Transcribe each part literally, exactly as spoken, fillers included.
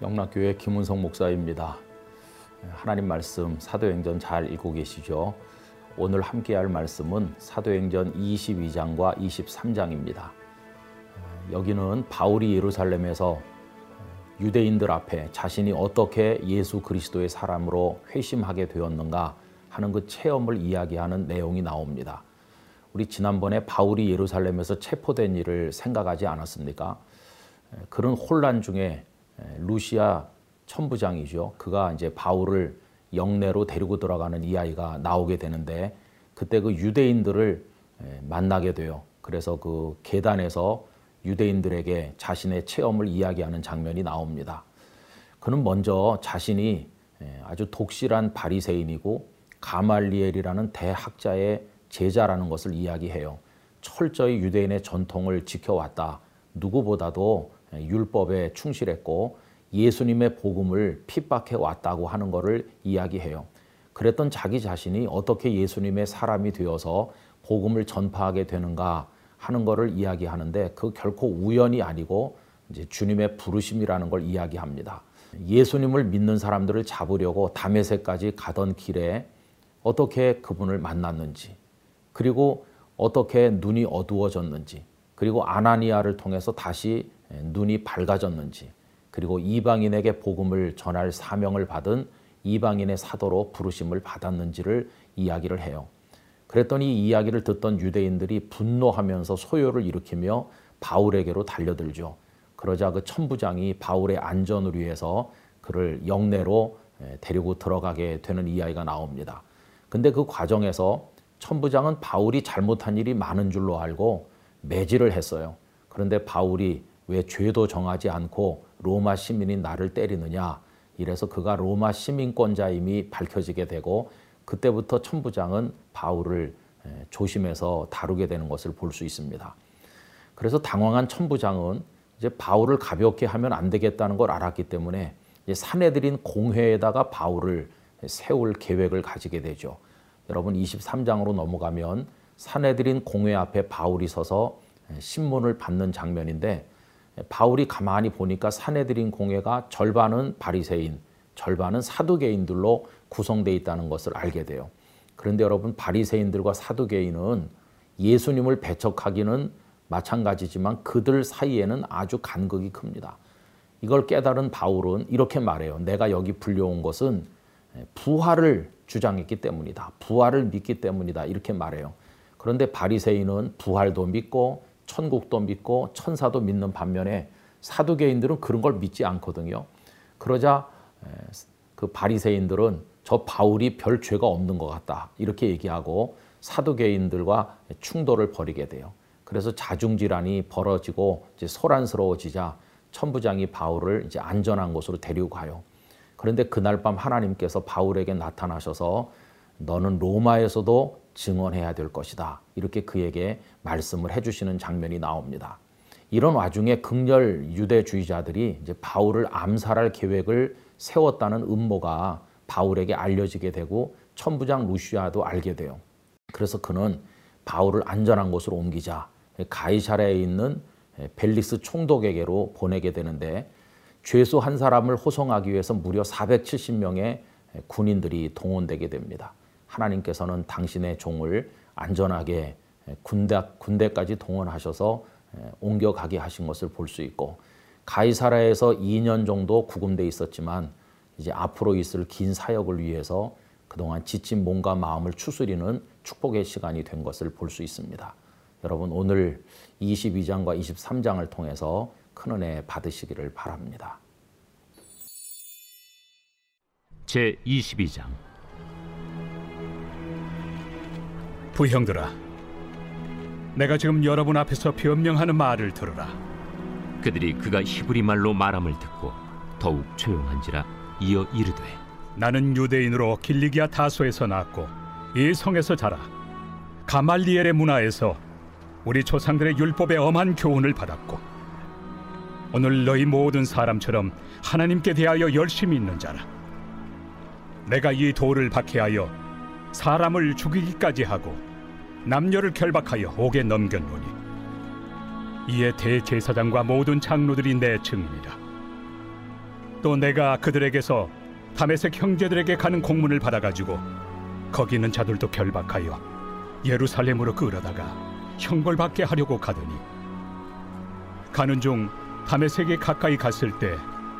영락교회 김은성 목사입니다. 하나님 말씀 사도행전 잘 읽고 계시죠? 오늘 함께 할 말씀은 사도행전 이십이 장과 이십삼 장입니다. 여기는 바울이 예루살렘에서 유대인들 앞에 자신이 어떻게 예수 그리스도의 사람으로 회심하게 되었는가 하는 그 체험을 이야기하는 내용이 나옵니다. 우리 지난번에 바울이 예루살렘에서 체포된 일을 생각하지 않았습니까? 그런 혼란 중에 루시아 천부장이죠. 그가 이제 바울을 영내로 데리고 들어가는 이야기가 나오게 되는데 그때 그 유대인들을 만나게 돼요. 그래서 그 계단에서 유대인들에게 자신의 체험을 이야기하는 장면이 나옵니다. 그는 먼저 자신이 아주 독실한 바리새인이고 가말리엘이라는 대학자의 제자라는 것을 이야기해요. 철저히 유대인의 전통을 지켜왔다. 누구보다도 율법에 충실했고 예수님의 복음을 핍박해왔다고 하는 것을 이야기해요. 그랬던 자기 자신이 어떻게 예수님의 사람이 되어서 복음을 전파하게 되는가 하는 것을 이야기하는데 그 결코 우연이 아니고 이제 주님의 부르심이라는 걸 이야기합니다. 예수님을 믿는 사람들을 잡으려고 다메섹까지 가던 길에 어떻게 그분을 만났는지, 그리고 어떻게 눈이 어두워졌는지, 그리고 아나니아를 통해서 다시 눈이 밝아졌는지, 그리고 이방인에게 복음을 전할 사명을 받은 이방인의 사도로 부르심을 받았는지를 이야기를 해요. 그랬더니 이 이야기를 듣던 유대인들이 분노하면서 소요를 일으키며 바울에게로 달려들죠. 그러자 그 천부장이 바울의 안전을 위해서 그를 영내로 데리고 들어가게 되는 이야기가 나옵니다. 근데 그 과정에서 천부장은 바울이 잘못한 일이 많은 줄로 알고 매질을 했어요. 그런데 바울이 왜 죄도 정하지 않고 로마 시민이 나를 때리느냐, 이래서 그가 로마 시민권자임이 밝혀지게 되고 그때부터 천부장은 바울을 조심해서 다루게 되는 것을 볼 수 있습니다. 그래서 당황한 천부장은 이제 바울을 가볍게 하면 안 되겠다는 걸 알았기 때문에 산헤드린 공회에다가 바울을 세울 계획을 가지게 되죠. 여러분, 이십삼 장으로 넘어가면 산헤드린 공회 앞에 바울이 서서 신문을 받는 장면인데 바울이 가만히 보니까 산헤드린 공회가 절반은 바리새인, 절반은 사두개인들로 구성되어 있다는 것을 알게 돼요. 그런데 여러분, 바리새인들과 사두개인은 예수님을 배척하기는 마찬가지지만 그들 사이에는 아주 간극이 큽니다. 이걸 깨달은 바울은 이렇게 말해요. 내가 여기 불려온 것은 부활을 주장했기 때문이다. 부활을 믿기 때문이다. 이렇게 말해요. 그런데 바리새인은 부활도 믿고 천국도 믿고 천사도 믿는 반면에 사두개인들은 그런 걸 믿지 않거든요. 그러자 그 바리새인들은 저 바울이 별 죄가 없는 것 같다. 이렇게 얘기하고 사두개인들과 충돌을 벌이게 돼요. 그래서 자중질환이 벌어지고 이제 소란스러워지자 천부장이 바울을 이제 안전한 곳으로 데리고 가요. 그런데 그날 밤 하나님께서 바울에게 나타나셔서 너는 로마에서도 증언해야 될 것이다. 이렇게 그에게 말씀을 해주시는 장면이 나옵니다. 이런 와중에 극렬 유대주의자들이 이제 바울을 암살할 계획을 세웠다는 음모가 바울에게 알려지게 되고 천부장 루시아도 알게 돼요. 그래서 그는 바울을 안전한 곳으로 옮기자 가이사랴에 있는 벨릭스 총독에게로 보내게 되는데 죄수 한 사람을 호송하기 위해서 무려 사백칠십 명의 군인들이 동원되게 됩니다. 하나님께서는 당신의 종을 안전하게 군대, 군대까지 동원하셔서 옮겨가게 하신 것을 볼 수 있고 가이사랴에서 이 년 정도 구금돼 있었지만 이제 앞으로 있을 긴 사역을 위해서 그동안 지친 몸과 마음을 추스리는 축복의 시간이 된 것을 볼 수 있습니다. 여러분, 오늘 이십이 장과 이십삼 장을 통해서 큰 은혜 받으시기를 바랍니다. 제이십이 장. 부형들아, 내가 지금 여러분 앞에서 변명하는 말을 들으라. 그들이 그가 히브리 말로 말함을 듣고 더욱 조용한지라 이어 이르되, 나는 유대인으로 길리기아 다소에서 낳았고 이 성에서 자라 가말리엘의 문화에서 우리 조상들의 율법에 엄한 교훈을 받았고 오늘 너희 모든 사람처럼 하나님께 대하여 열심히 있는 자라. 내가 이 돌을 박해하여 사람을 죽이기까지 하고 남녀를 결박하여 옥에 넘겼노니 이에 대제사장과 모든 장로들이 내 증인이라. 또 내가 그들에게서 다메섹 형제들에게 가는 공문을 받아가지고 거기 있는 자들도 결박하여 예루살렘으로 끌어다가 형벌받게 하려고 가더니, 가는 중 다메섹에 가까이 갔을 때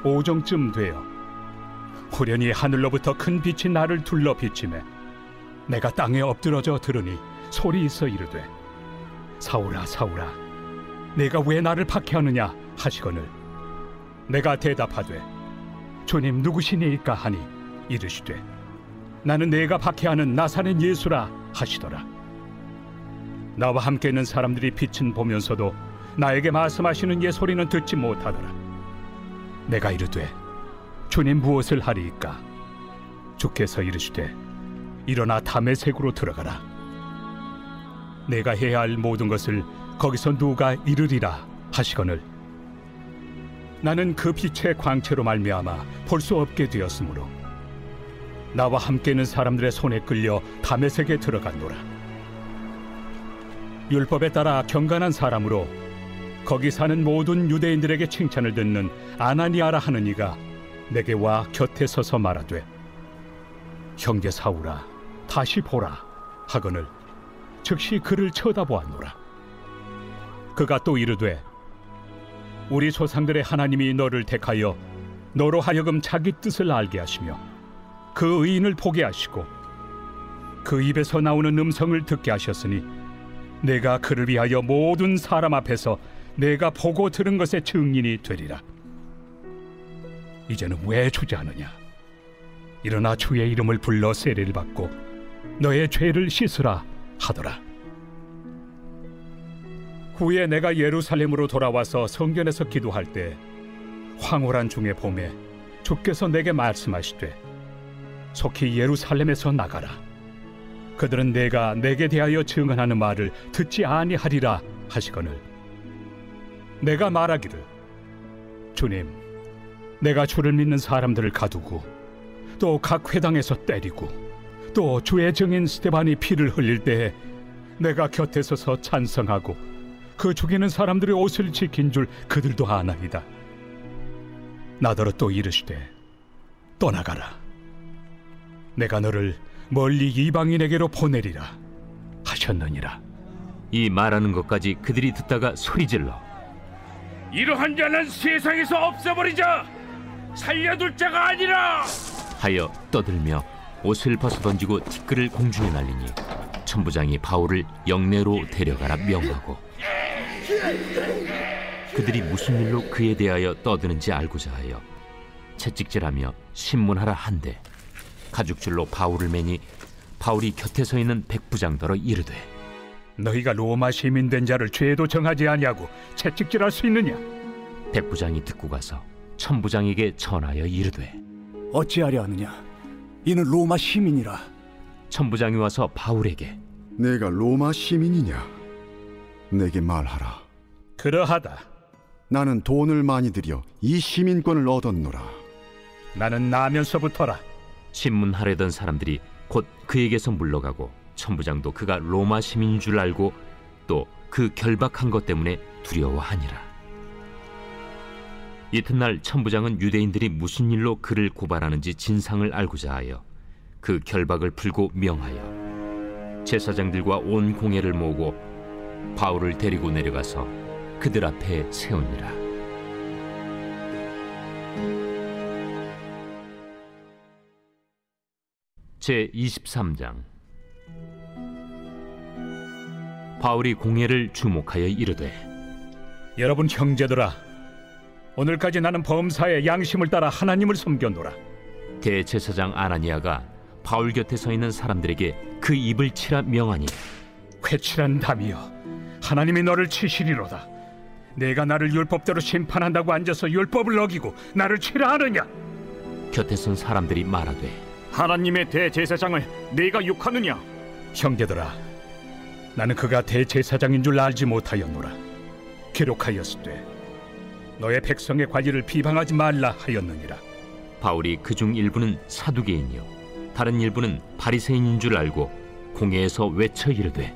오정쯤 되어 후련히 하늘로부터 큰 빛이 나를 둘러 비치매 내가 땅에 엎드러져 들으니 소리 있어 이르되, 사울아 사울아 내가 왜 나를 박해하느냐 하시거늘, 내가 대답하되 주님 누구시니까 하니 이르시되, 나는 내가 박해하는 나사렛 예수라 하시더라. 나와 함께 있는 사람들이 빛은 보면서도 나에게 말씀하시는 예 소리는 듣지 못하더라. 내가 이르되, 주님 무엇을 하리이까? 주께서 이르시되, 일어나 다메섹으로 들어가라. 내가 해야 할 모든 것을 거기서 누가 이르리라 하시거늘, 나는 그 빛의 광채로 말미암아 볼 수 없게 되었으므로 나와 함께 있는 사람들의 손에 끌려 다메섹에 들어갔노라. 율법에 따라 경건한 사람으로 거기 사는 모든 유대인들에게 칭찬을 듣는 아나니아라 하는 이가 내게 와 곁에 서서 말하되, 형제 사울아 다시 보라 하거늘, 즉시 그를 쳐다보았노라. 그가 또 이르되, 우리 조상들의 하나님이 너를 택하여 너로 하여금 자기 뜻을 알게 하시며 그 의인을 보게 하시고 그 입에서 나오는 음성을 듣게 하셨으니, 내가 그를 위하여 모든 사람 앞에서 내가 보고 들은 것의 증인이 되리라. 이제는 왜 주저하느냐? 일어나 주의 이름을 불러 세례를 받고 너의 죄를 씻으라 하더라. 후에 내가 예루살렘으로 돌아와서 성전에서 기도할 때 황홀한 중에 봄에 주께서 내게 말씀하시되, 속히 예루살렘에서 나가라. 그들은 내가 내게 대하여 증언하는 말을 듣지 아니하리라 하시거늘, 내가 말하기를, 주님 내가 주를 믿는 사람들을 가두고 또 각 회당에서 때리고 또 주의 증인 스데반이 피를 흘릴 때에 내가 곁에 서서 찬성하고 그 죽이는 사람들의 옷을 지킨 줄 그들도 아나이다. 나더러 또 이르시되, 떠나가라. 내가 너를 멀리 이방인에게로 보내리라 하셨느니라. 이 말하는 것까지 그들이 듣다가 소리질러, 이러한 자는 세상에서 없애버리자, 살려둘 자가 아니라 하여 떠들며 옷을 벗어던지고 티끌을 공중에 날리니, 천부장이 바울을 영내로 데려가라 명하고 그들이 무슨 일로 그에 대하여 떠드는지 알고자 하여 채찍질하며 신문하라 한데, 가죽줄로 바울을 매니 바울이 곁에 서 있는 백부장더러 이르되, 너희가 로마 시민 된 자를 죄도 정하지 아니하고 채찍질할 수 있느냐? 백부장이 듣고 가서 천부장에게 전하여 이르되, 어찌하려 하느냐? 이는 로마 시민이라. 천부장이 와서 바울에게, 내가 로마 시민이냐? 내게 말하라. 그러하다. 나는 돈을 많이 들여 이 시민권을 얻었노라. 나는 나면서부터라. 신문하려던 사람들이 곧 그에게서 물러가고 천부장도 그가 로마 시민인 줄 알고 또 그 결박한 것 때문에 두려워하니라. 이튿날 천부장은 유대인들이 무슨 일로 그를 고발하는지 진상을 알고자 하여 그 결박을 풀고 명하여 제사장들과 온 공회를 모으고 바울을 데리고 내려가서 그들 앞에 세우니라. 제이십삼 장. 바울이 공회를 주목하여 이르되, 여러분 형제들아, 오늘까지 나는 범사에 양심을 따라 하나님을 섬겨노라. 대제사장 아나니아가 바울 곁에 서 있는 사람들에게 그 입을 치라 명하니, 회칠한 담이여 하나님이 너를 치시리로다. 내가 나를 율법대로 심판한다고 앉아서 율법을 어기고 나를 치라 하느냐? 곁에 선 사람들이 말하되, 하나님의 대제사장을 네가 욕하느냐? 형제들아, 나는 그가 대제사장인 줄 알지 못하였노라. 기록하였으되, 너의 백성의 관리를 비방하지 말라 하였느니라. 바울이 그중 일부는 사두개인이요 다른 일부는 바리새인인 줄 알고 공회에서 외쳐 이르되,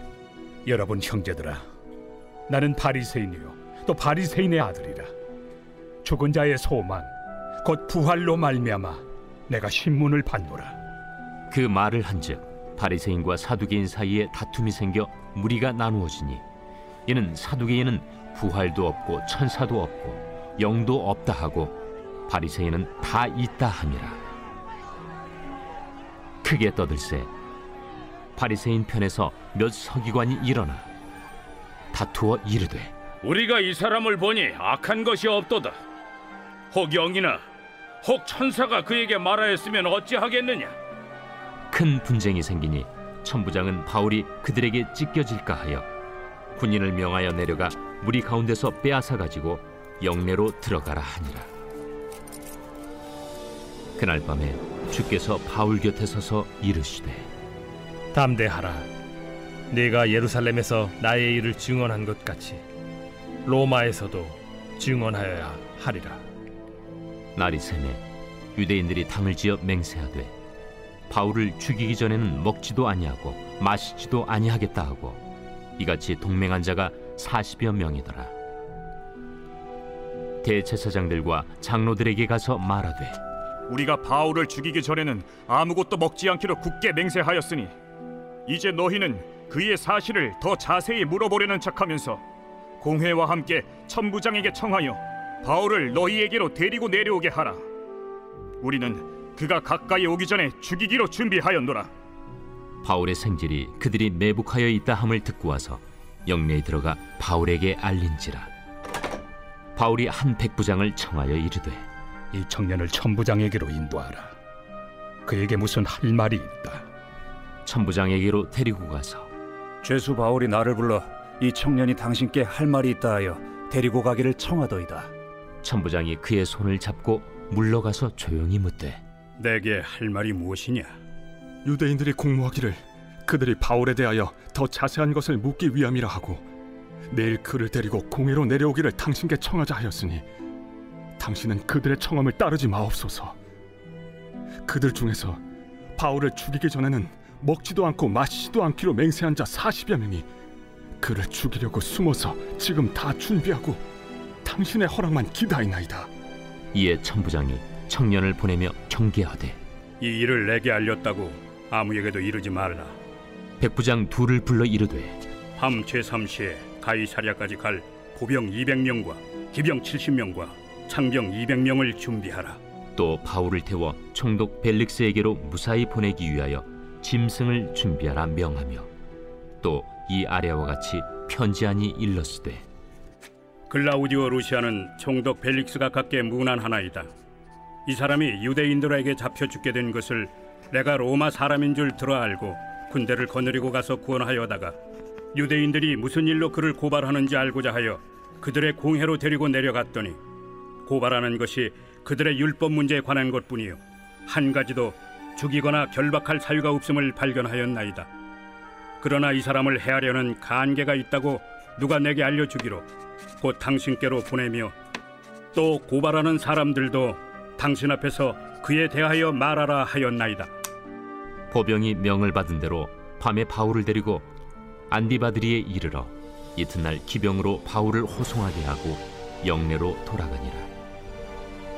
여러분 형제들아, 나는 바리새인이요 또 바리새인의 아들이라. 죽은 자의 소망 곧 부활로 말미암아 내가 신문을 받노라. 그 말을 한즉 바리새인과 사두개인 사이에 다툼이 생겨 무리가 나누어지니, 이는 사두개인은 부활도 없고 천사도 없고 영도 없다 하고 바리새인은 다 있다 함이라. 크게 떠들세 바리새인 편에서 몇 서기관이 일어나 다투어 이르되, 우리가 이 사람을 보니 악한 것이 없도다. 혹 영이나 혹 천사가 그에게 말하였으면 어찌하겠느냐. 큰 분쟁이 생기니 천부장은 바울이 그들에게 찢겨질까 하여 군인을 명하여 내려가 무리 가운데서 빼앗아 가지고 영내로 들어가라 하니라. 그날 밤에 주께서 바울 곁에 서서 이르시되, 담대하라. 네가 예루살렘에서 나의 일을 증언한 것 같이 로마에서도 증언하여야 하리라. 날이 새매 유대인들이 당을 지어 맹세하되, 바울을 죽이기 전에는 먹지도 아니하고 마시지도 아니하겠다 하고, 이같이 동맹한 자가 사십여 명이더라. 대제사장들과 장로들에게 가서 말하되, 우리가 바울을 죽이기 전에는 아무것도 먹지 않기로 굳게 맹세하였으니 이제 너희는 그의 사실을 더 자세히 물어보려는 척하면서 공회와 함께 천부장에게 청하여 바울을 너희에게로 데리고 내려오게 하라. 우리는 그가 가까이 오기 전에 죽이기로 준비하였노라. 바울의 생질이 그들이 매복하여 있다 함을 듣고 와서 영내에 들어가 바울에게 알린지라. 바울이 한 백부장을 청하여 이르되, 이 청년을 천부장에게로 인도하라. 그에게 무슨 할 말이 있다. 천부장에게로 데리고 가서, 죄수 바울이 나를 불러 이 청년이 당신께 할 말이 있다 하여 데리고 가기를 청하더이다. 천부장이 그의 손을 잡고 물러가서 조용히 묻되, 내게 할 말이 무엇이냐. 유대인들이 공모하기를 그들이 바울에 대하여 더 자세한 것을 묻기 위함이라 하고, 내일 그를 데리고 공회로 내려오기를 당신께 청하자 하였으니 당신은 그들의 청함을 따르지 마옵소서. 그들 중에서 바울을 죽이기 전에는 먹지도 않고 마시지도 않기로 맹세한 자 사십여 명이 그를 죽이려고 숨어서 지금 다 준비하고 당신의 허락만 기다리나이다. 이에 천부장이 청년을 보내며 경계하되, 이 일을 내게 알렸다고 아무에게도 이르지 말라. 백부장 둘을 불러 이르되, 밤 제삼 시에 가이사랴까지 갈 보병 이백 명과 기병 칠십 명과 창병 이백 명을 준비하라. 또 바울을 태워 총독 벨릭스에게로 무사히 보내기 위하여 짐승을 준비하라 명하며, 또 이 아래와 같이 편지안이 일렀으되, 글라우디오 루시아는 총독 벨릭스가 갖게 무난하나이다. 이 사람이 유대인들에게 잡혀 죽게 된 것을 내가 로마 사람인 줄 들어 알고 군대를 거느리고 가서 구원하여다가 유대인들이 무슨 일로 그를 고발하는지 알고자 하여 그들의 공회로 데리고 내려갔더니, 고발하는 것이 그들의 율법 문제에 관한 것뿐이요 한 가지도 죽이거나 결박할 사유가 없음을 발견하였나이다. 그러나 이 사람을 해하려는 간계가 있다고 누가 내게 알려주기로 곧 당신께로 보내며, 또 고발하는 사람들도 당신 앞에서 그에 대하여 말하라 하였나이다. 보병이 명을 받은 대로 밤에 바울을 데리고 안디바드리에 이르러 이튿날 기병으로 바울을 호송하게 하고 영내로 돌아가니라.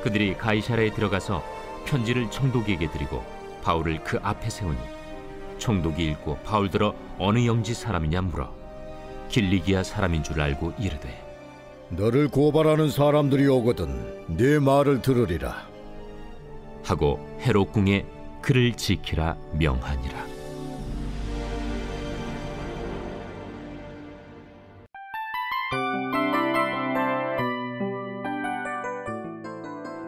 그들이 가이사랴에 들어가서 편지를 총독에게 드리고 바울을 그 앞에 세우니, 총독이 읽고 바울들어 어느 영지 사람이냐 물어 길리기아 사람인 줄 알고 이르되, 너를 고발하는 사람들이 오거든 네 말을 들으리라 하고 헤롯 궁에 그를 지키라 명하니라.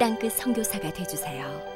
땅끝 선교사가 되어주세요.